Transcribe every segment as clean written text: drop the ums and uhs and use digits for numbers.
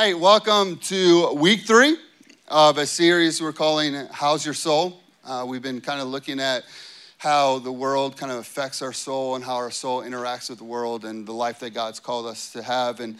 Hey, welcome to week 3 of a series we're calling How's Your Soul? We've been kind of looking at how the world kind of affects our soul and how our soul interacts with the world and the life that God's called us to have. And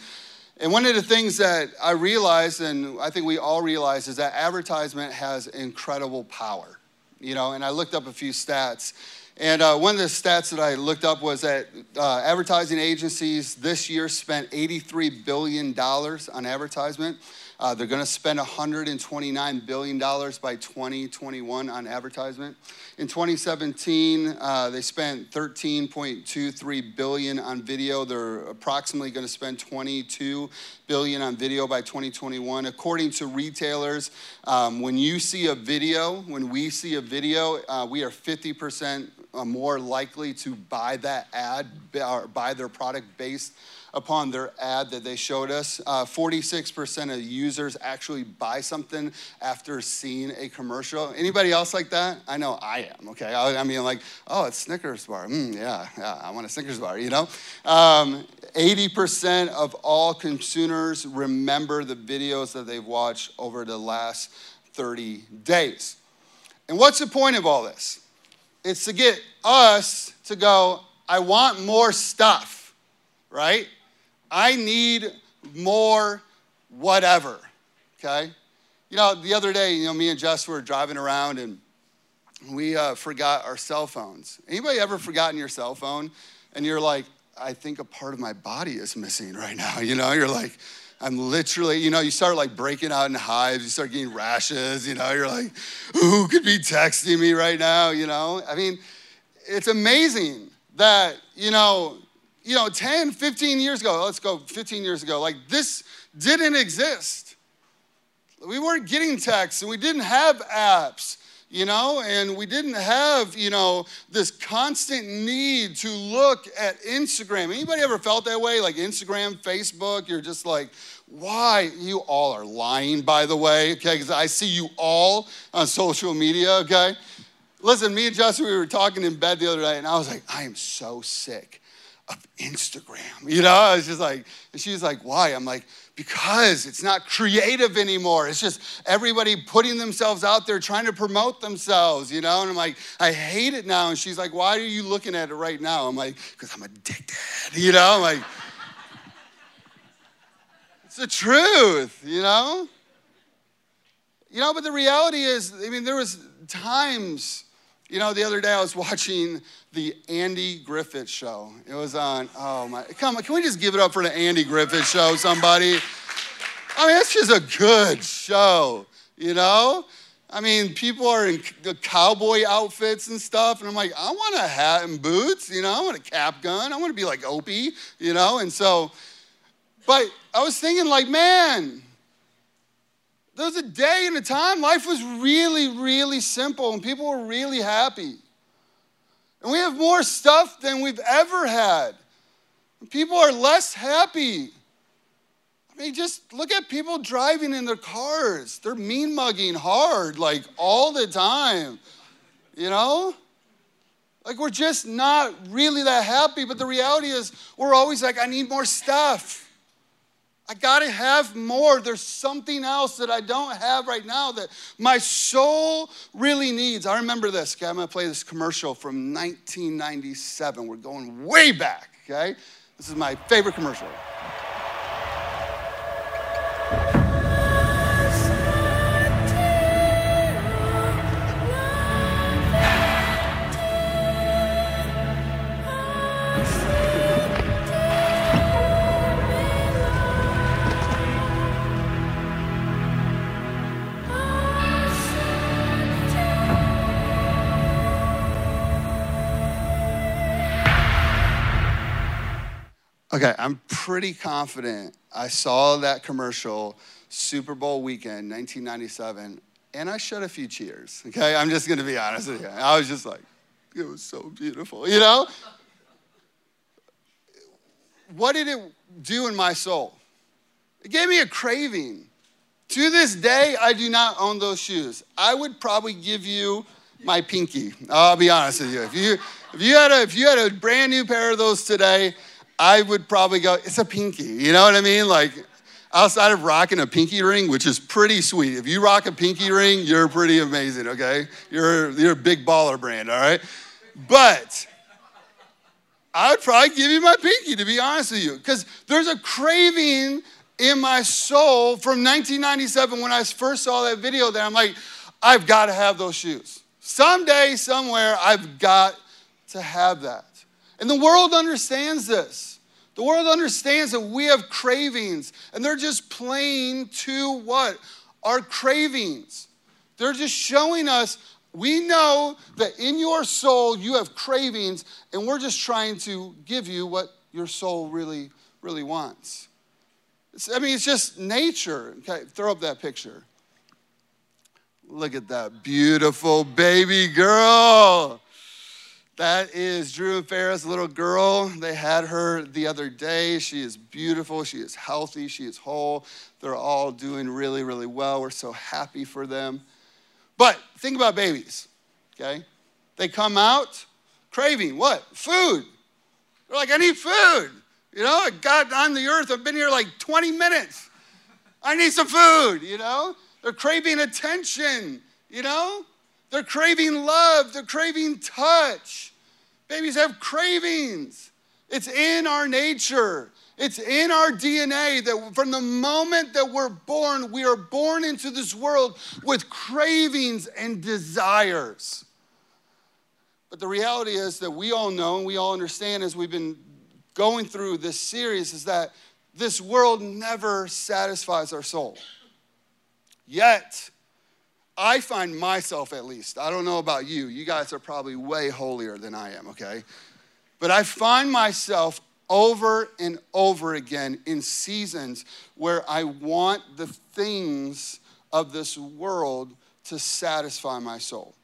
one of the things that I realized, and I think we all realize, is that advertisement has incredible power. You know, and I looked up a few stats. And one of the stats that I looked up was that advertising agencies this year spent $83 billion on advertisement. They're going to spend $129 billion by 2021 on advertisement. In 2017, they spent $13.23 billion on video. They're approximately going to spend $22 billion on video by 2021. According to retailers, when we see a video, we are 50% more likely to buy that ad or buy their product based upon their ad that they showed us. 46% of users actually buy something after seeing a commercial. Anybody else like that? I know I am, okay? I mean, like, oh, it's Snickers Bar. Yeah, I want a Snickers Bar, you know? 80% of all consumers remember the videos that they've watched over the last 30 days. And what's the point of all this? It's to get us to go, I want more stuff, right? I need more whatever, okay? You know, the other day, you know, me and Jess were driving around and we forgot our cell phones. Anybody ever forgotten your cell phone? And you're like, I think a part of my body is missing right now. You know, you're like, I'm literally, you know, you start like breaking out in hives, you start getting rashes, you know, you're like, who could be texting me right now, you know? I mean, it's amazing that, you know, 10, 15 years ago, let's go 15 years ago, like this didn't exist. We weren't getting texts and we didn't have apps, you know, and we didn't have, you know, this constant need to look at Instagram. Anybody ever felt that way? Like Instagram, Facebook, you're just like, why? You all are lying, by the way, okay? Because I see you all on social media, okay? Listen, me and Justin, we were talking in bed the other day, and I was like, I am so sick of Instagram, you know? I was just like, and she's like, why? I'm like, because it's not creative anymore. It's just everybody putting themselves out there, trying to promote themselves, you know? And I'm like, I hate it now. And she's like, why are you looking at it right now? I'm like, because I'm addicted, you know? I'm like, it's the truth, you know? You know, but the reality is, I mean, there was times, you know, the other day I was watching the Andy Griffith Show. It was on, come on, can we just give it up for the Andy Griffith Show, somebody? I mean, it's just a good show, you know? I mean, people are in cowboy outfits and stuff, and I'm like, I want a hat and boots, you know? I want a cap gun. I want to be like Opie, you know? And so, but I was thinking like, man, there was a day and a time life was really, really simple, and people were really happy. And we have more stuff than we've ever had. People are less happy. I mean, just look at people driving in their cars. They're mean mugging hard, like all the time, you know? Like we're just not really that happy, but the reality is we're always like, I need more stuff. I gotta have more. There's something else that I don't have right now that my soul really needs. I remember this, okay? I'm gonna play this commercial from 1997. We're going way back, okay? This is my favorite commercial. Okay, I'm pretty confident I saw that commercial Super Bowl weekend, 1997, and I shed a few tears, okay? I'm just gonna be honest with you. I was just like, it was so beautiful, you know? What did it do in my soul? It gave me a craving. To this day, I do not own those shoes. I would probably give you my pinky. I'll be honest with you. If you had a brand new pair of those today, I would probably go, it's a pinky, you know what I mean? Like, outside of rocking a pinky ring, which is pretty sweet. If you rock a pinky ring, you're pretty amazing, okay? You're a big baller brand, all right? But I would probably give you my pinky, to be honest with you, because there's a craving in my soul from 1997 when I first saw that video that I'm like, I've got to have those shoes. Someday, somewhere, I've got to have that. And the world understands this. The world understands that we have cravings, and they're just playing to what? Our cravings. They're just showing us, we know that in your soul you have cravings, and we're just trying to give you what your soul really, really wants. It's just nature. Okay, throw up that picture. Look at that beautiful baby girl. That is Drew and Farrah's little girl. They had her the other day. She is beautiful. She is healthy. She is whole. They're all doing really, really well. We're so happy for them. But think about babies, okay? They come out craving what? Food. They're like, I need food. You know, I got on the earth. I've been here like 20 minutes. I need some food, you know? They're craving attention, you know? They're craving love. They're craving touch. Babies have cravings. It's in our nature. It's in our DNA that from the moment that we're born, we are born into this world with cravings and desires. But the reality is that we all know and we all understand as we've been going through this series is that this world never satisfies our soul. Yet, I find myself at least, I don't know about you, you guys are probably way holier than I am, okay? But I find myself over and over again in seasons where I want the things of this world to satisfy my soul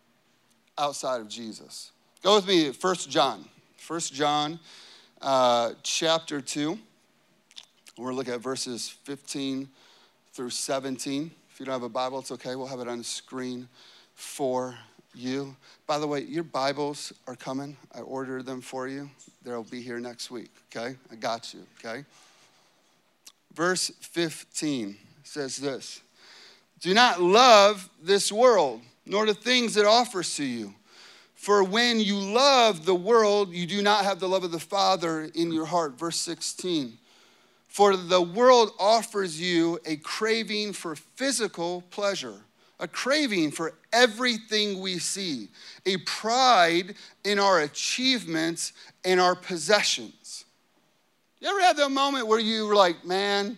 outside of Jesus. Go with me to 1 John chapter 2. We're looking at verses 15 through 17. If you don't have a Bible, it's okay. We'll have it on the screen for you. By the way, your Bibles are coming. I ordered them for you. They'll be here next week, okay? I got you, okay? Verse 15 says this. Do not love this world, nor the things it offers to you. For when you love the world, you do not have the love of the Father in your heart. Verse 16. For the world offers you a craving for physical pleasure, a craving for everything we see, a pride in our achievements and our possessions. You ever had that moment where you were like, man,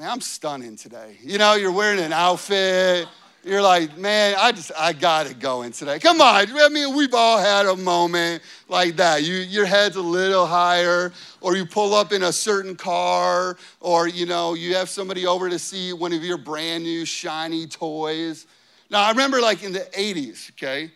I'm stunning today. You know, you're wearing an outfit. You're like, man, I got it going today. Come on. I mean, we've all had a moment like that. Your head's a little higher, or you pull up in a certain car, or, you know, you have somebody over to see one of your brand new shiny toys. Now, I remember like in the 80s, okay?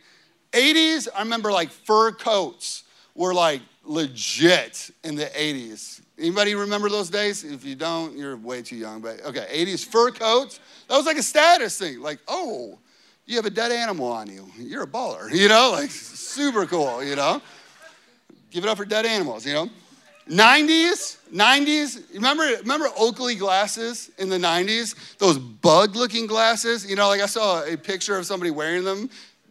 80s, I remember like fur coats were like legit in the 80s. Anybody remember those days? If you don't, you're way too young. But okay, 80s fur coats. That was like a status thing. Like, oh, you have a dead animal on you. You're a baller, you know? Like, super cool, you know? Give it up for dead animals, you know? 90s. Remember Oakley glasses in the 90s? Those bug-looking glasses? You know, like I saw a picture of somebody wearing them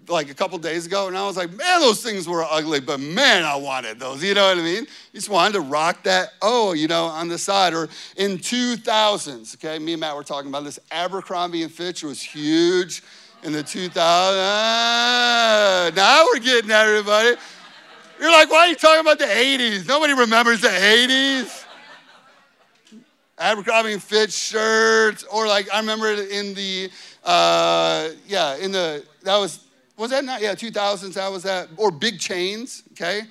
like a couple days ago, and I was like, man, those things were ugly, but man, I wanted those, you know what I mean? Just wanted to rock that, you know, on the side. Or in 2000s, okay, me and Matt were talking about this, Abercrombie & Fitch was huge in the 2000s. Now we're getting at everybody. You're like, why are you talking about the 80s? Nobody remembers the 80s. Abercrombie & Fitch shirts, or like, I remember in the, that was 2000s, that was that, or big chains, okay?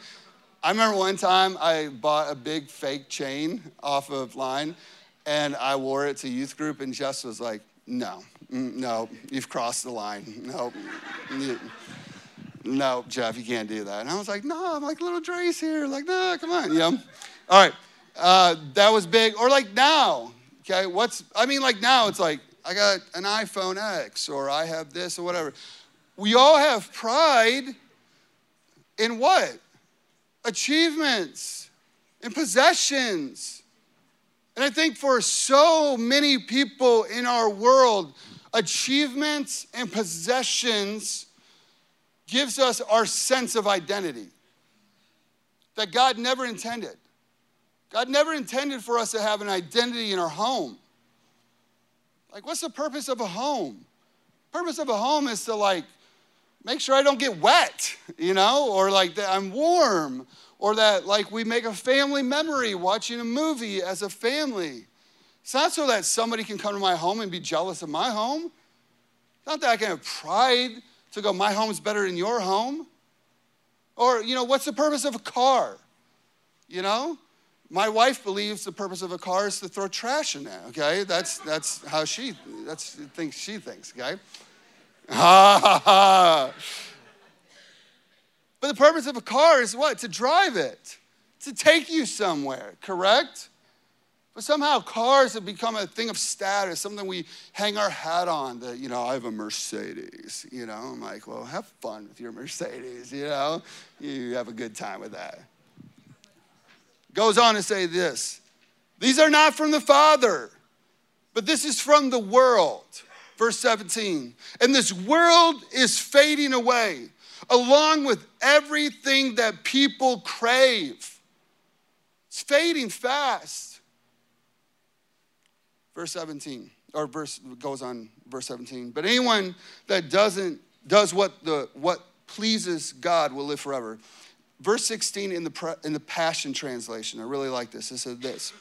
I remember one time I bought a big fake chain off of line, and I wore it to youth group, and Jess was like, no, you've crossed the line. No, Jeff, you can't do that. And I was like, no, I'm like little Dre's here. Like, no, come on, you know? All right, that was big. Or like now, okay? Now it's like, I got an iPhone X, or I have this, or whatever. We all have pride in what? Achievements and possessions. And I think for so many people in our world, achievements and possessions gives us our sense of identity that God never intended. God never intended for us to have an identity in our home. Like, what's the purpose of a home? The purpose of a home is to, like, make sure I don't get wet, you know, or, like, that I'm warm, or that, like, we make a family memory watching a movie as a family. It's not so that somebody can come to my home and be jealous of my home. It's not that I can have pride to go, my home's better than your home. Or, you know, what's the purpose of a car? You know, my wife believes the purpose of a car is to throw trash in there, okay? That's how she thinks, okay? Ha, ha, ha. But the purpose of a car is what? To drive it, to take you somewhere, correct? But somehow cars have become a thing of status, something we hang our hat on, that, you know, I have a Mercedes, you know. I'm like, well, have fun with your Mercedes, you know. You have a good time with that. Goes on to say this, these are not from the Father, but this is from the world. Verse 17, and this world is fading away, along with everything that people crave. It's fading fast. Verse 17, or verse goes on, verse 17. But anyone that does what pleases God will live forever. Verse 16 in the Passion Translation, I really like this. It says this,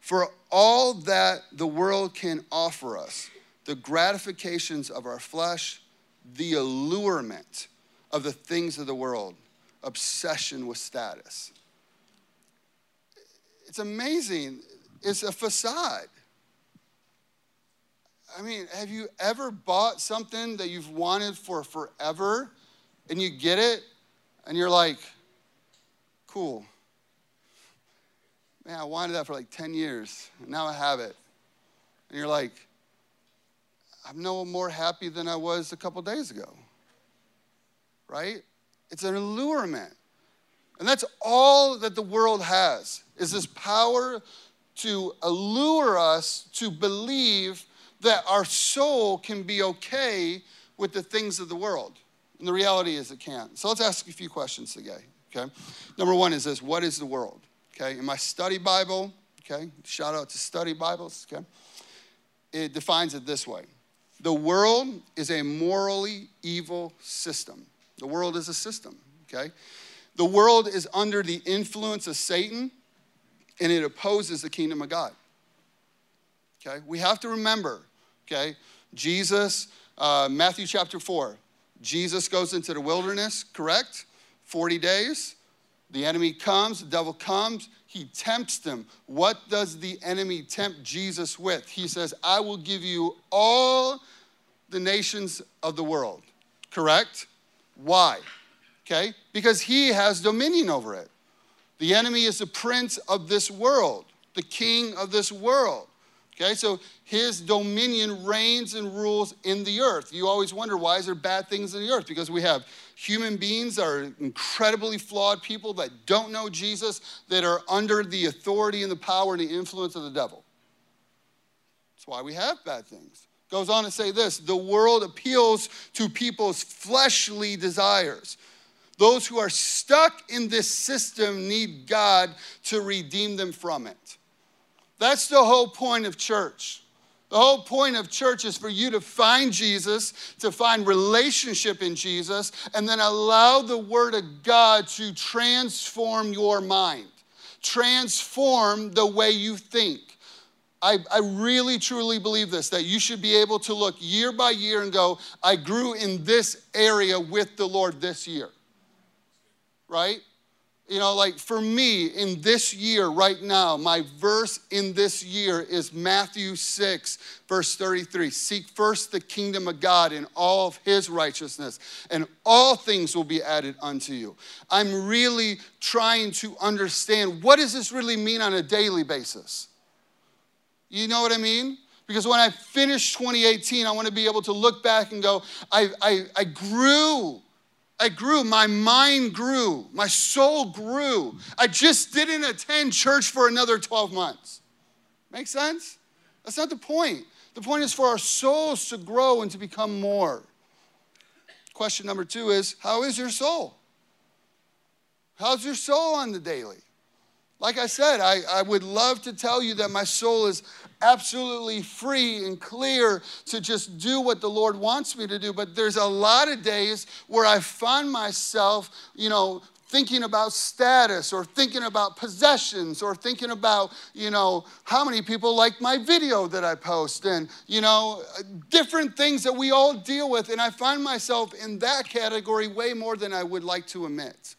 for all that the world can offer us, the gratifications of our flesh, the allurement of the things of the world, obsession with status. It's amazing. It's a facade. I mean, have you ever bought something that you've wanted for forever and you get it and you're like, cool. Man, I wanted that for like 10 years. Now I have it. And you're like, I'm no more happy than I was a couple days ago, right? It's an allurement. And that's all that the world has, is this power to allure us to believe that our soul can be okay with the things of the world. And the reality is it can't. So let's ask a few questions today, okay? Number one is this, what is the world? Okay, in my study Bible, okay, shout out to study Bibles, okay? It defines it this way. The world is a morally evil system. The world is a system, okay? The world is under the influence of Satan, and it opposes the kingdom of God, okay? We have to remember, okay, Jesus, Matthew chapter 4, Jesus goes into the wilderness, correct? 40 days, the enemy comes, the devil comes, he tempts them. What does the enemy tempt Jesus with? He says, I will give you all the nations of the world, correct? Why? Okay, because he has dominion over it. The enemy is the prince of this world, the king of this world, okay? So his dominion reigns and rules in the earth. You always wonder, why is there bad things in the earth? Because we have human beings are incredibly flawed people that don't know Jesus, that are under the authority and the power and the influence of the devil. That's why we have bad things. Goes on to say this, the world appeals to people's fleshly desires. Those who are stuck in this system need God to redeem them from it. That's the whole point of church. The whole point of church is for you to find Jesus, to find relationship in Jesus, and then allow the Word of God to transform your mind, transform the way you think. I really, truly believe this, that you should be able to look year by year and go, I grew in this area with the Lord this year, right? You know, like for me, in this year right now, my verse in this year is Matthew 6, verse 33. Seek first the kingdom of God and all of his righteousness, and all things will be added unto you. I'm really trying to understand, what does this really mean on a daily basis? You know what I mean? Because when I finish 2018, I want to be able to look back and go, I grew I grew, my mind grew, my soul grew. I just didn't attend church for another 12 months. Make sense? That's not the point. The point is for our souls to grow and to become more. Question number 2 is, how is your soul? How's your soul on the daily? Like I said, I would love to tell you that my soul is absolutely free and clear to just do what the Lord wants me to do. But there's a lot of days where I find myself, thinking about status or thinking about possessions or thinking about, how many people like my video that I post and, different things that we all deal with. And I find myself in that category way more than I would like to admit,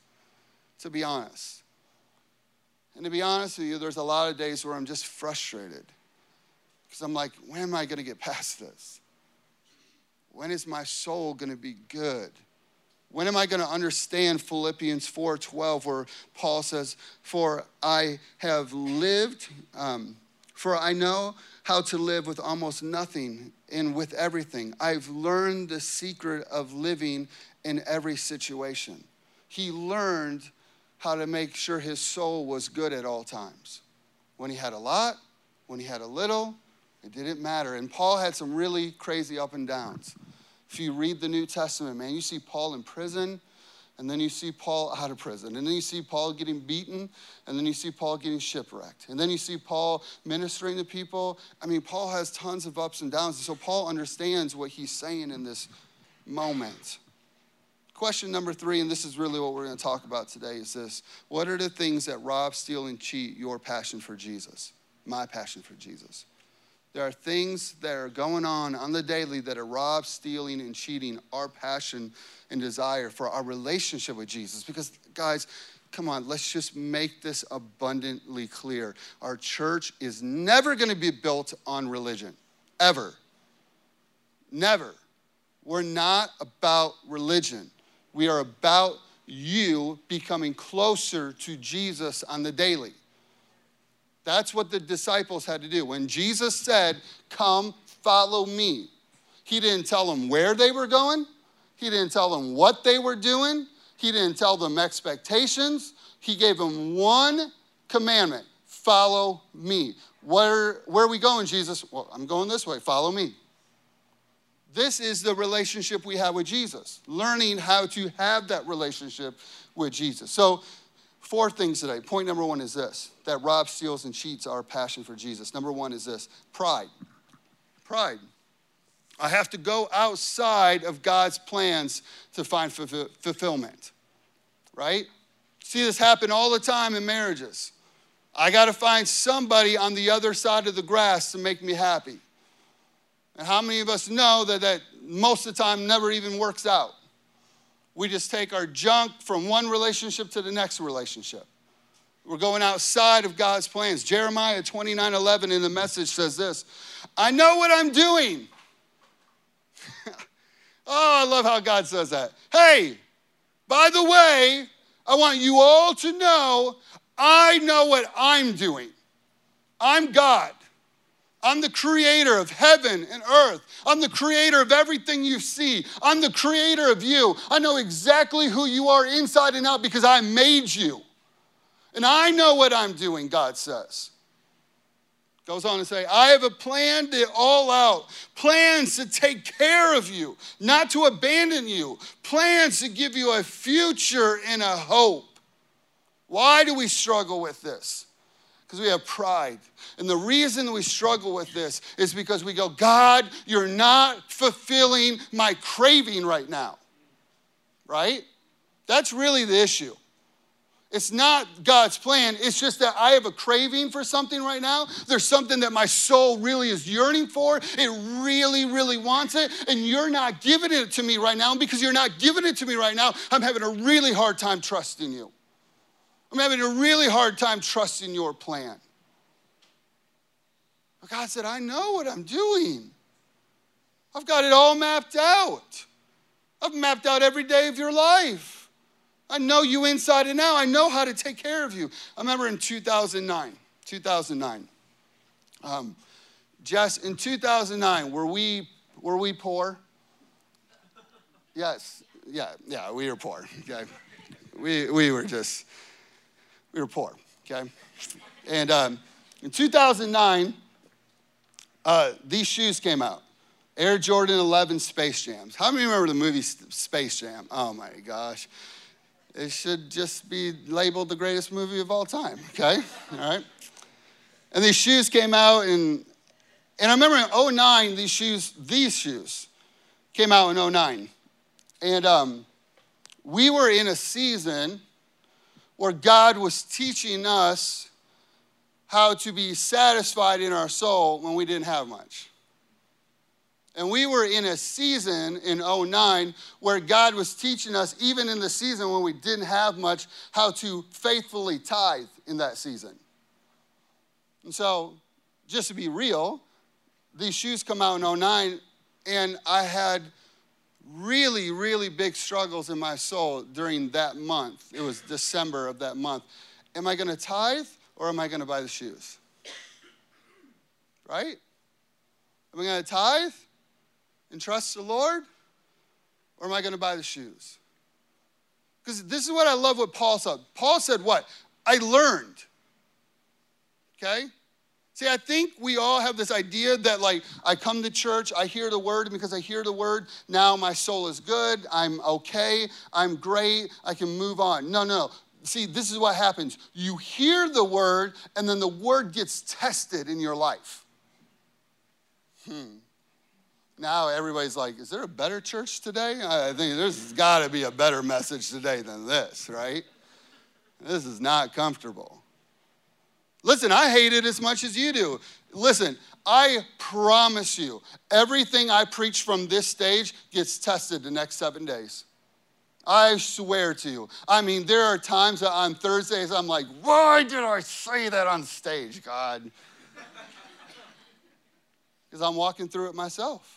to be honest. And to be honest with you, there's a lot of days where I'm just frustrated because I'm like, when am I going to get past this? When is my soul going to be good? When am I going to understand Philippians 4:12 where Paul says, for I know how to live with almost nothing and with everything. I've learned the secret of living in every situation. He learned how to make sure his soul was good at all times. When he had a lot, when he had a little, it didn't matter. And Paul had some really crazy up and downs. If you read the New Testament, man, you see Paul in prison, and then you see Paul out of prison, and then you see Paul getting beaten, and then you see Paul getting shipwrecked, and then you see Paul ministering to people. I mean, Paul has tons of ups and downs, and so Paul understands what he's saying in this moment. Question number 3, and this is really what we're going to talk about today, is this. What are the things that rob, steal, and cheat your passion for Jesus? My passion for Jesus. There are things that are going on the daily that are rob, stealing, and cheating our passion and desire for our relationship with Jesus. Because, guys, come on, let's just make this abundantly clear. Our church is never going to be built on religion, ever. Never. We're not about religion. We are about you becoming closer to Jesus on the daily. That's what the disciples had to do. When Jesus said, come, follow me, he didn't tell them where they were going. He didn't tell them what they were doing. He didn't tell them expectations. He gave them one commandment, follow me. Where are we going, Jesus? Well, I'm going this way, follow me. This is the relationship we have with Jesus, learning how to have that relationship with Jesus. So 4 things today. Point number 1 is this, that robs, steals, and cheats our passion for Jesus. Number 1 is this, pride. Pride. I have to go outside of God's plans to find fulfillment, right? See this happen all the time in marriages. I got to find somebody on the other side of the grass to make me happy. And how many of us know that most of the time never even works out? We just take our junk from one relationship to the next relationship. We're going outside of God's plans. Jeremiah 29:11 in the Message says this, I know what I'm doing. Oh, I love how God says that. Hey, by the way, I want you all to know I know what I'm doing. I'm God. I'm the creator of heaven and earth. I'm the creator of everything you see. I'm the creator of you. I know exactly who you are inside and out because I made you. And I know what I'm doing, God says. Goes on to say, I have planned it all out. Plans to take care of you, not to abandon you. Plans to give you a future and a hope. Why do we struggle with this? Because we have pride. And the reason we struggle with this is because we go, God, you're not fulfilling my craving right now. Right? That's really the issue. It's not God's plan. It's just that I have a craving for something right now. There's something that my soul really is yearning for. It really, really wants it. And you're not giving it to me right now. And because you're not giving it to me right now, I'm having a really hard time trusting you. I'm having a really hard time trusting your plan. But God said, I know what I'm doing. I've got it all mapped out. I've mapped out every day of your life. I know you inside and out. I know how to take care of you. I remember in 2009. Jess, in 2009, were we poor? Yes. Yeah, we were poor, okay? We were poor, okay? And in 2009, these shoes came out. Air Jordan 11 Space Jams. How many remember the movie Space Jam? Oh my gosh. It should just be labeled the greatest movie of all time, okay? All right? And these shoes came out, and I remember in 09, these shoes came out in 09. And we were in a season where God was teaching us how to be satisfied in our soul when we didn't have much. And we were in a season in 09 where God was teaching us, even in the season when we didn't have much, how to faithfully tithe in that season. And so, just to be real, these shoes come out in 09, and I had really, really big struggles in my soul during that month. It was December of that month. Am I going to tithe or am I going to buy the shoes? Right? Am I going to tithe and trust the Lord, or am I going to buy the shoes? Because this is what I love what Paul said. Paul said what? I learned. Okay? See, I think we all have this idea that, like, I come to church, I hear the word, and because I hear the word, now my soul is good, I'm okay, I'm great, I can move on. No. See, this is what happens. You hear the word, and then the word gets tested in your life. Now everybody's like, is there a better church today? I think there's got to be a better message today than this, right? This is not comfortable. Listen, I hate it as much as you do. Listen, I promise you, everything I preach from this stage gets tested the next 7 days. I swear to you. I mean, there are times that on Thursdays I'm like, why did I say that on stage, God? Because I'm walking through it myself.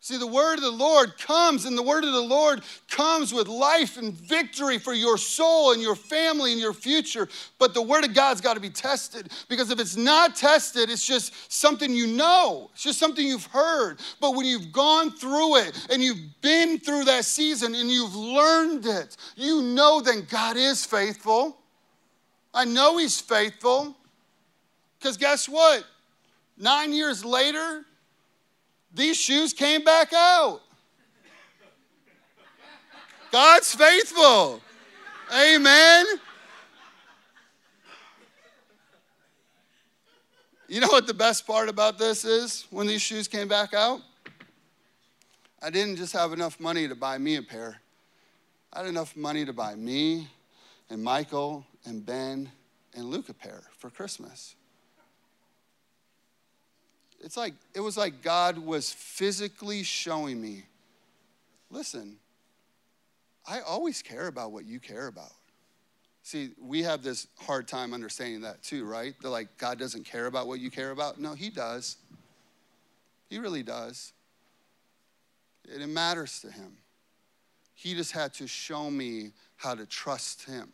See, the word of the Lord comes, and the word of the Lord comes with life and victory for your soul and your family and your future. But the word of God's got to be tested, because if it's not tested, it's just something you know. It's just something you've heard. But when you've gone through it and you've been through that season and you've learned it, you know then God is faithful. I know he's faithful, because guess what? 9 years later, these shoes came back out. God's faithful. Amen. You know what the best part about this is? When these shoes came back out, I didn't just have enough money to buy me a pair. I had enough money to buy me and Michael and Ben and Luke a pair for Christmas. It was like God was physically showing me, listen, I always care about what you care about. See, we have this hard time understanding that too, right? They're like, God doesn't care about what you care about. No, he does. He really does. It matters to him. He just had to show me how to trust him.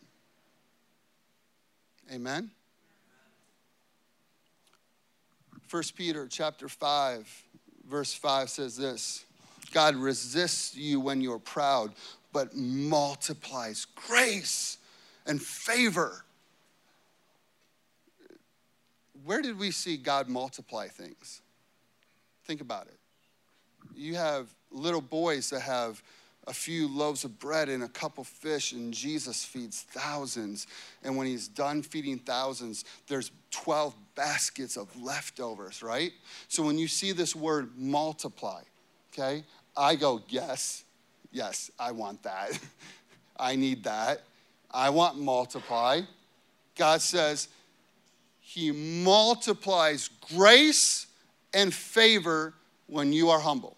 Amen? 1 Peter chapter 5, verse 5 says this: God resists you when you're proud, but multiplies grace and favor. Where did we see God multiply things? Think about it. You have little boys that have a few loaves of bread and a couple fish, and Jesus feeds thousands. And when he's done feeding thousands, there's 12 baskets of leftovers, right? So when you see this word multiply, okay, I go, yes, I want that. I need that. I want multiply. God says he multiplies grace and favor when you are humble.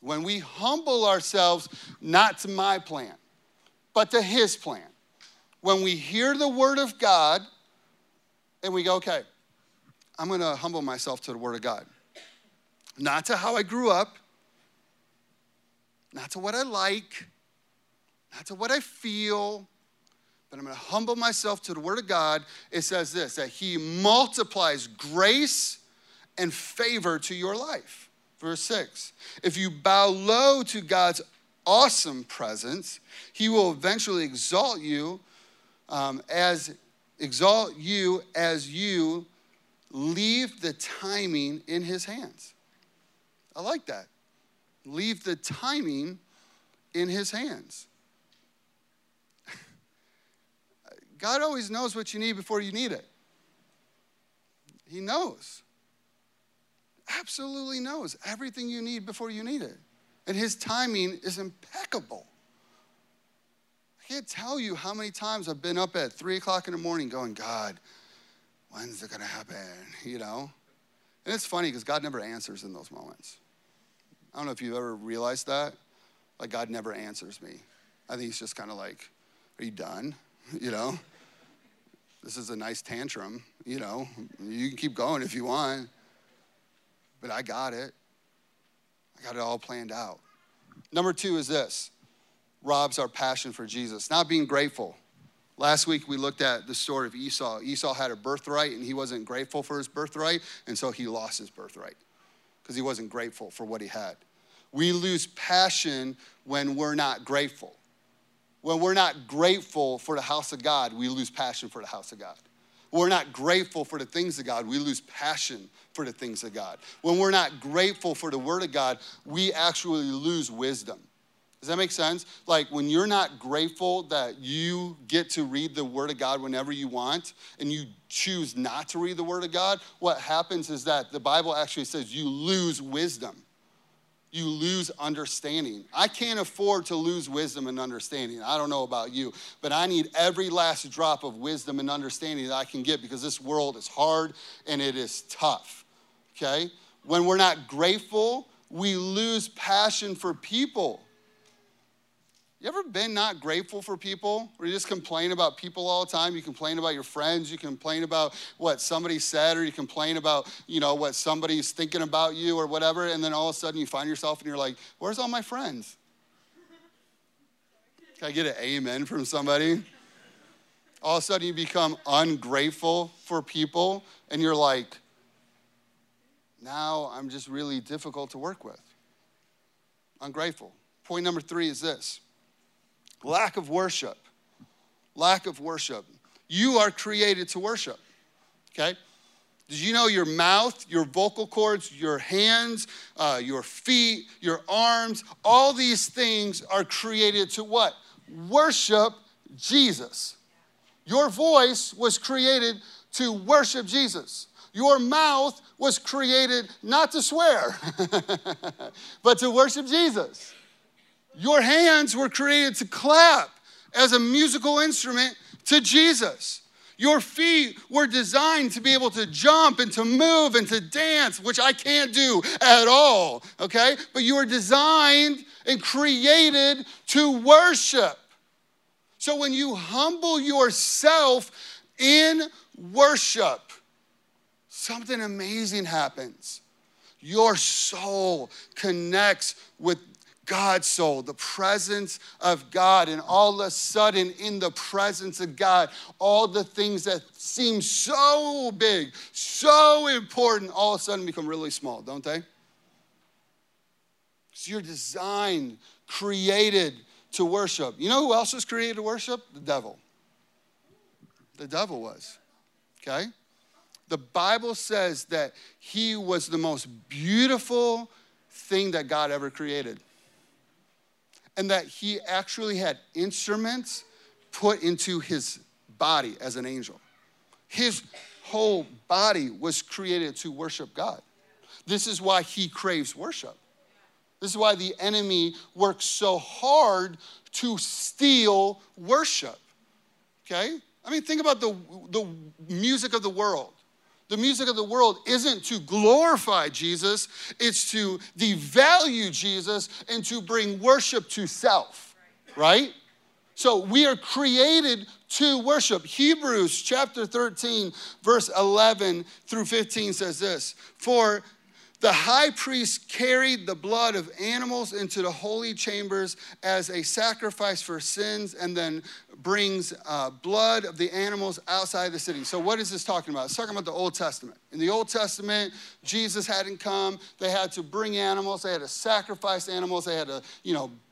When we humble ourselves, not to my plan, but to his plan. When we hear the word of God and we go, okay, I'm going to humble myself to the word of God. Not to how I grew up, not to what I like, not to what I feel, but I'm going to humble myself to the word of God. It says this, that he multiplies grace and favor to your life. Verse 6, if you bow low to God's awesome presence, he will eventually exalt you as you leave the timing in his hands. I like that. Leave the timing in his hands. God always knows what you need before you need it. He knows. Absolutely knows everything you need before you need it. And his timing is impeccable. I can't tell you how many times I've been up at 3 o'clock in the morning going, God, when's it going to happen, you know? And it's funny because God never answers in those moments. I don't know if you've ever realized that. Like, God never answers me. I think he's just kind of like, are you done, you know? This is a nice tantrum, you know? You can keep going if you want. But I got it. I got it all planned out. Number 2 is this. Robs our passion for Jesus. Not being grateful. Last week we looked at the story of Esau. Esau had a birthright and he wasn't grateful for his birthright, and so he lost his birthright because he wasn't grateful for what he had. We lose passion when we're not grateful. When we're not grateful for the house of God, we lose passion for the house of God. When we're not grateful for the things of God, we lose passion for the things of God. When we're not grateful for the word of God, we actually lose wisdom. Does that make sense? Like, when you're not grateful that you get to read the word of God whenever you want, and you choose not to read the word of God, what happens is that the Bible actually says you lose wisdom. You lose understanding. I can't afford to lose wisdom and understanding. I don't know about you, but I need every last drop of wisdom and understanding that I can get, because this world is hard and it is tough, okay? When we're not grateful, we lose passion for people. You ever been not grateful for people, or you just complain about people all the time? You complain about your friends. You complain about what somebody said, or you complain about, you know, what somebody's thinking about you or whatever, and then all of a sudden you find yourself and you're like, where's all my friends? Can I get an amen from somebody? All of a sudden you become ungrateful for people, and you're like, now I'm just really difficult to work with. Ungrateful. Point number 3 is this. Lack of worship. Lack of worship. You are created to worship, okay? Did you know your mouth, your vocal cords, your hands, your feet, your arms, all these things are created to what? Worship Jesus. Your voice was created to worship Jesus. Your mouth was created not to swear, but to worship Jesus. Your hands were created to clap as a musical instrument to Jesus. Your feet were designed to be able to jump and to move and to dance, which I can't do at all, okay? But you were designed and created to worship. So when you humble yourself in worship, something amazing happens. Your soul connects with God's soul, the presence of God, and all of a sudden in the presence of God, all the things that seem so big, so important, all of a sudden become really small, don't they? So you're designed, created to worship. You know who else was created to worship? The devil. The devil was, okay? The Bible says that he was the most beautiful thing that God ever created, and that he actually had instruments put into his body as an angel. His whole body was created to worship God. This is why he craves worship. This is why the enemy works so hard to steal worship, okay? I mean, think about the music of the world. The music of the world isn't to glorify Jesus, it's to devalue Jesus and to bring worship to self, right? So we are created to worship. Hebrews chapter 13, verse 11 through 15 says this, for the high priest carried the blood of animals into the holy chambers as a sacrifice for sins, and then brings blood of the animals outside the city. So what is this talking about? It's talking about the Old Testament. In the Old Testament, Jesus hadn't come. They had to bring animals. They had to sacrifice animals. They had to,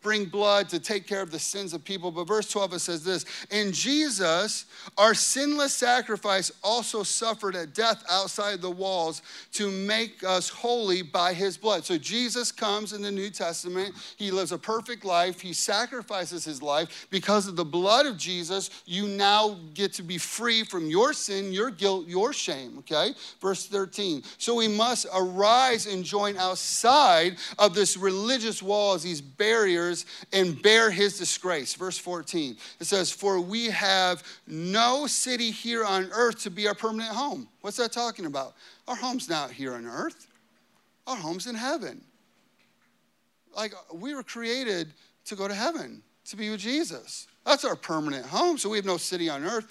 bring blood to take care of the sins of people. But verse 12, it says this, "And Jesus, our sinless sacrifice, also suffered a death outside the walls to make us holy by his blood." So Jesus comes in the New Testament. He lives a perfect life. He sacrifices his life. Because of the blood of Jesus, you now get to be free from your sin, your guilt, your shame, okay? Verse 13, "So we must arise and join outside of this religious walls, these barriers, and bear his disgrace." Verse 14, it says, "For we have no city here on earth to be our permanent home." What's that talking about? Our home's not here on earth. Our home's in heaven. Like, we were created to go to heaven, to be with Jesus. That's our permanent home, so we have no city on earth.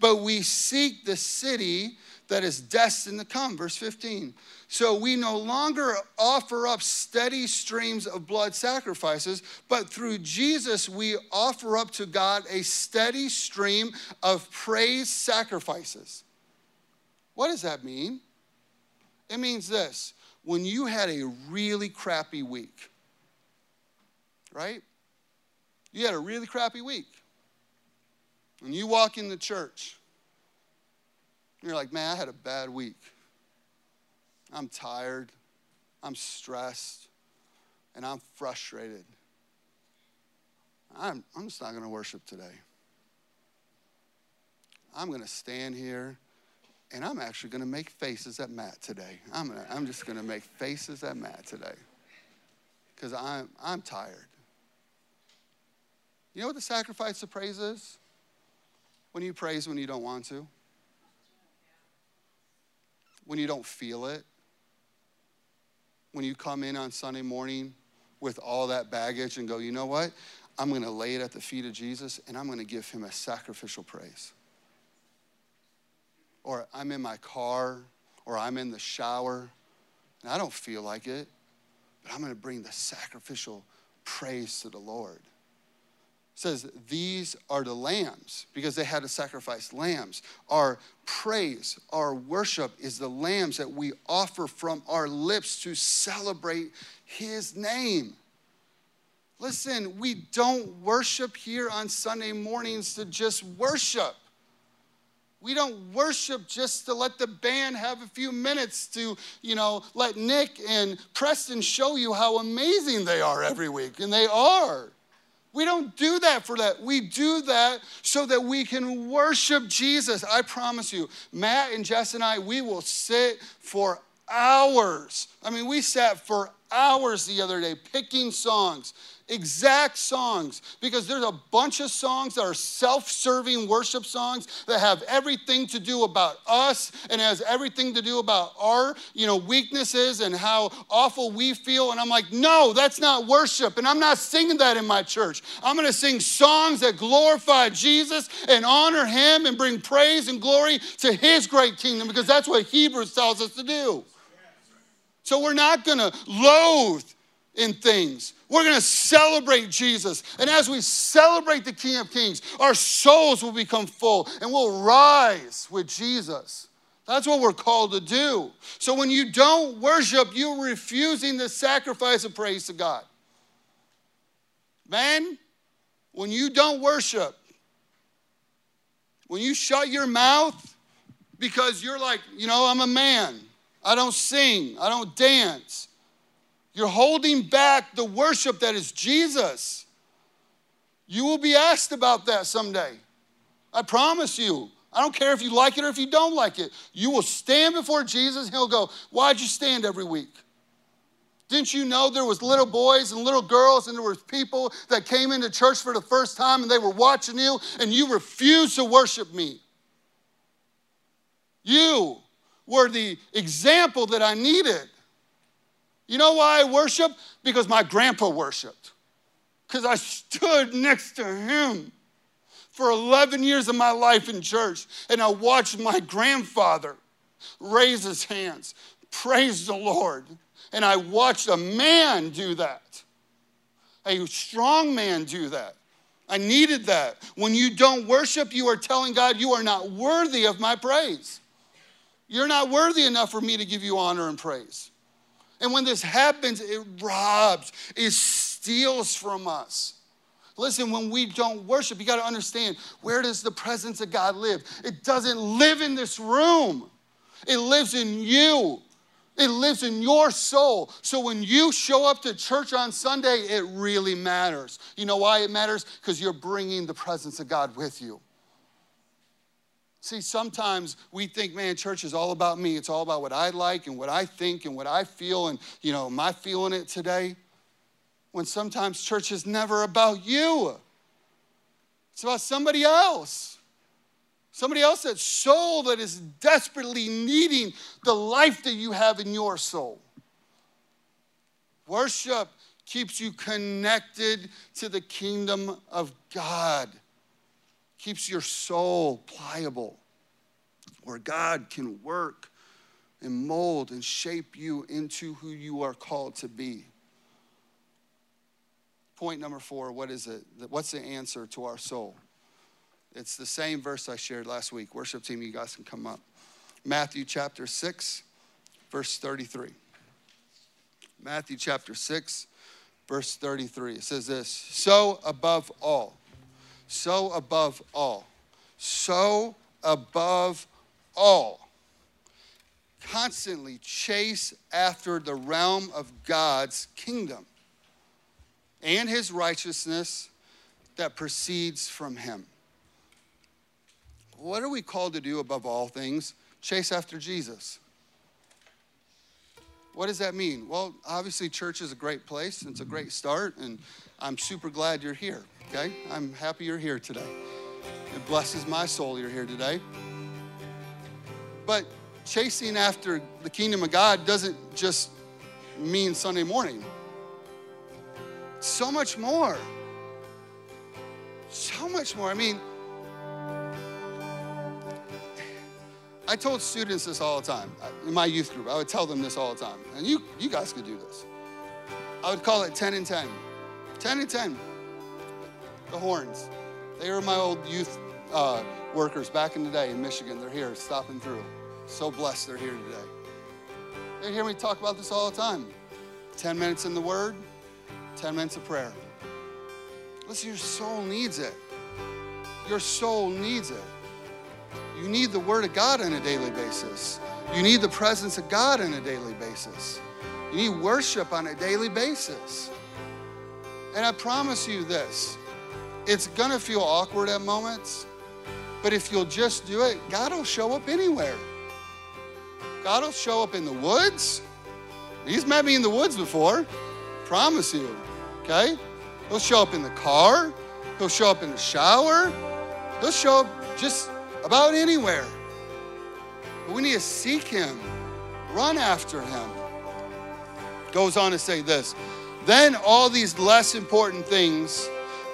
"But we seek the city that is destined to come." Verse 15, "So we no longer offer up steady streams of blood sacrifices, but through Jesus we offer up to God a steady stream of praise sacrifices." What does that mean? It means this. When you had a really crappy week, right? You had a really crappy week. When you walk into church, you're like, "Man, I had a bad week. I'm tired, I'm stressed, and I'm frustrated. I'm just not gonna worship today. I'm gonna stand here, and I'm actually gonna make faces at Matt today. I'm just gonna make faces at Matt today, because I'm tired." You know what the sacrifice of praise is? When you praise when you don't want to. When you don't feel it. When you come in on Sunday morning with all that baggage and go, "You know what? I'm going to lay it at the feet of Jesus and I'm going to give him a sacrificial praise." Or I'm in my car or I'm in the shower and I don't feel like it, but I'm going to bring the sacrificial praise to the Lord. It says, "These are the lambs," because they had to sacrifice lambs. Our praise, our worship is the lambs that we offer from our lips to celebrate his name. Listen, we don't worship here on Sunday mornings to just worship. We don't worship just to let the band have a few minutes to, let Nick and Preston show you how amazing they are every week, and they are. We don't do that for that. We do that so that we can worship Jesus. I promise you, Matt and Jess and I, we will sit for hours. I mean, we sat for hours the other day picking songs, exact songs, because there's a bunch of songs that are self-serving worship songs that have everything to do about us and has everything to do about our, weaknesses and how awful we feel. And I'm like, "No, that's not worship. And I'm not singing that in my church. I'm going to sing songs that glorify Jesus and honor him and bring praise and glory to his great kingdom," because that's what Hebrews tells us to do. So we're not going to loathe in things. We're going to celebrate Jesus. And as we celebrate the King of Kings, our souls will become full and we'll rise with Jesus. That's what we're called to do. So when you don't worship, you're refusing the sacrifice of praise to God. Man, when you don't worship, when you shut your mouth because you're like, "I'm a man. I don't sing. I don't dance." You're holding back the worship that is Jesus. You will be asked about that someday. I promise you. I don't care if you like it or if you don't like it. You will stand before Jesus and he'll go, "Why'd you stand every week? Didn't you know there was little boys and little girls and there was people that came into church for the first time and they were watching you and you refused to worship me? You were the example that I needed. You know why I worship? Because my grandpa worshiped. Because I stood next to him for 11 years of my life in church, and I watched my grandfather raise his hands, praise the Lord, and I watched a man do that, a strong man do that. I needed that. When you don't worship, you are telling God, you are not worthy of my praise. You're not worthy enough for me to give you honor and praise. And when this happens, it robs, it steals from us. Listen, when we don't worship, you got to understand, where does the presence of God live? It doesn't live in this room. It lives in you. It lives in your soul. So when you show up to church on Sunday, it really matters. You know why it matters? Because you're bringing the presence of God with you. See, sometimes we think, man, church is all about me. It's all about what I like and what I think and what I feel and, you know, am I feeling it today? When sometimes church is never about you. It's about somebody else. Somebody else, that soul that is desperately needing the life that you have in your soul. Worship keeps you connected to the kingdom of God. Keeps your soul pliable, where God can work and mold and shape you into who you are called to be. Point number 4, what is it? What's the answer to our soul? It's the same verse I shared last week. Worship team, you guys can come up. Matthew chapter 6, verse 33. Matthew chapter 6, verse 33. It says this, so above all, constantly chase after the realm of God's kingdom and his righteousness that proceeds from him. What are we called to do above all things? Chase after Jesus. What does that mean? Well, obviously church is a great place. It's a great start, and I'm super glad you're here, okay? I'm happy you're here today. It blesses my soul you're here today. But chasing after the kingdom of God doesn't just mean Sunday morning. So much more. So much more. I mean, I told students this all the time. In my youth group, I would tell them this all the time. And you guys could do this. I would call it 10 and 10. 10 and 10. The horns. They were my old youth workers back in the day in Michigan. They're here, stopping through. So blessed they're here today. They hear me talk about this all the time. 10 minutes in the Word. 10 minutes of prayer. Listen, your soul needs it. Your soul needs it. You need the Word of God on a daily basis. You need the presence of God on a daily basis. You need worship on a daily basis. And I promise you this, it's gonna feel awkward at moments, but if you'll just do it, God will show up anywhere. God will show up in the woods. He's met me in the woods before. Promise you, okay? He'll show up in the car. He'll show up in the shower. He'll show up just about anywhere. But we need to seek him, run after him. Goes on to say this, then all these less important things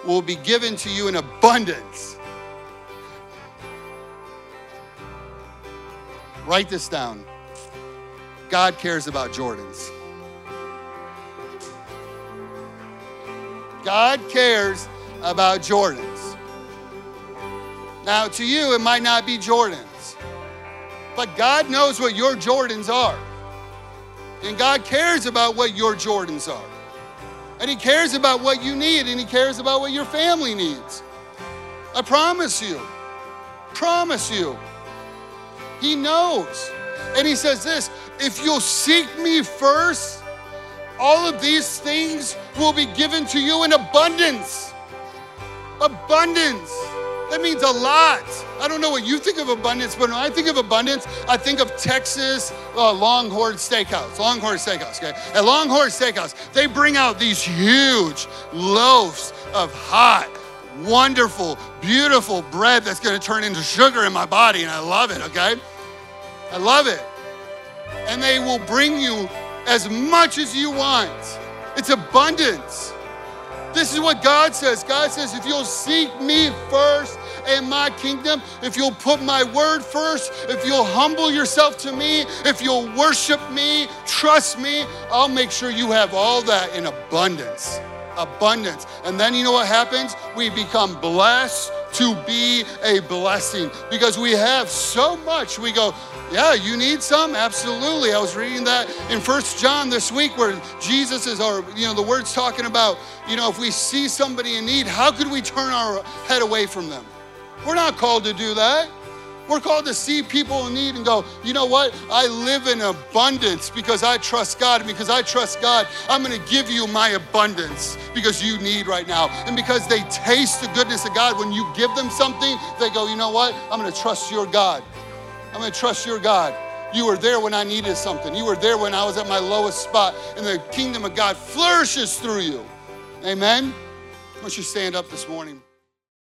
will be given to you in abundance. Write this down. God cares about Jordans. God cares about Jordans. Now, to you, it might not be Jordans, but God knows what your Jordans are. And God cares about what your Jordans are. And he cares about what you need, and he cares about what your family needs. I promise you, he knows. And he says this, if you'll seek me first, all of these things will be given to you in abundance. Abundance. That means a lot. I don't know what you think of abundance, but when I think of abundance, I think of Texas Longhorn Steakhouse. Longhorn Steakhouse, okay? At Longhorn Steakhouse, they bring out these huge loaves of hot, wonderful, beautiful bread that's gonna turn into sugar in my body, and I love it, okay? I love it. And they will bring you as much as you want. It's abundance. This is what God says. God says, if you'll seek me first and my kingdom, if you'll put my word first, if you'll humble yourself to me, if you'll worship me, trust me, I'll make sure you have all that in abundance. abundance. And then you know what happens? We become blessed to be a blessing because we have so much. We go, yeah, you need some? Absolutely. I was reading that in 1 John this week where Jesus is, or, you know, the word's talking about, you know, if we see somebody in need, how could we turn our head away from them? We're not called to do that. We're called to see people in need and go, you know what? I live in abundance because I trust God. And because I trust God, I'm gonna give you my abundance because you need right now. And because they taste the goodness of God, when you give them something, they go, you know what? I'm gonna trust your God. I'm gonna trust your God. You were there when I needed something. You were there when I was at my lowest spot. And the kingdom of God flourishes through you. Amen? Why don't you stand up this morning?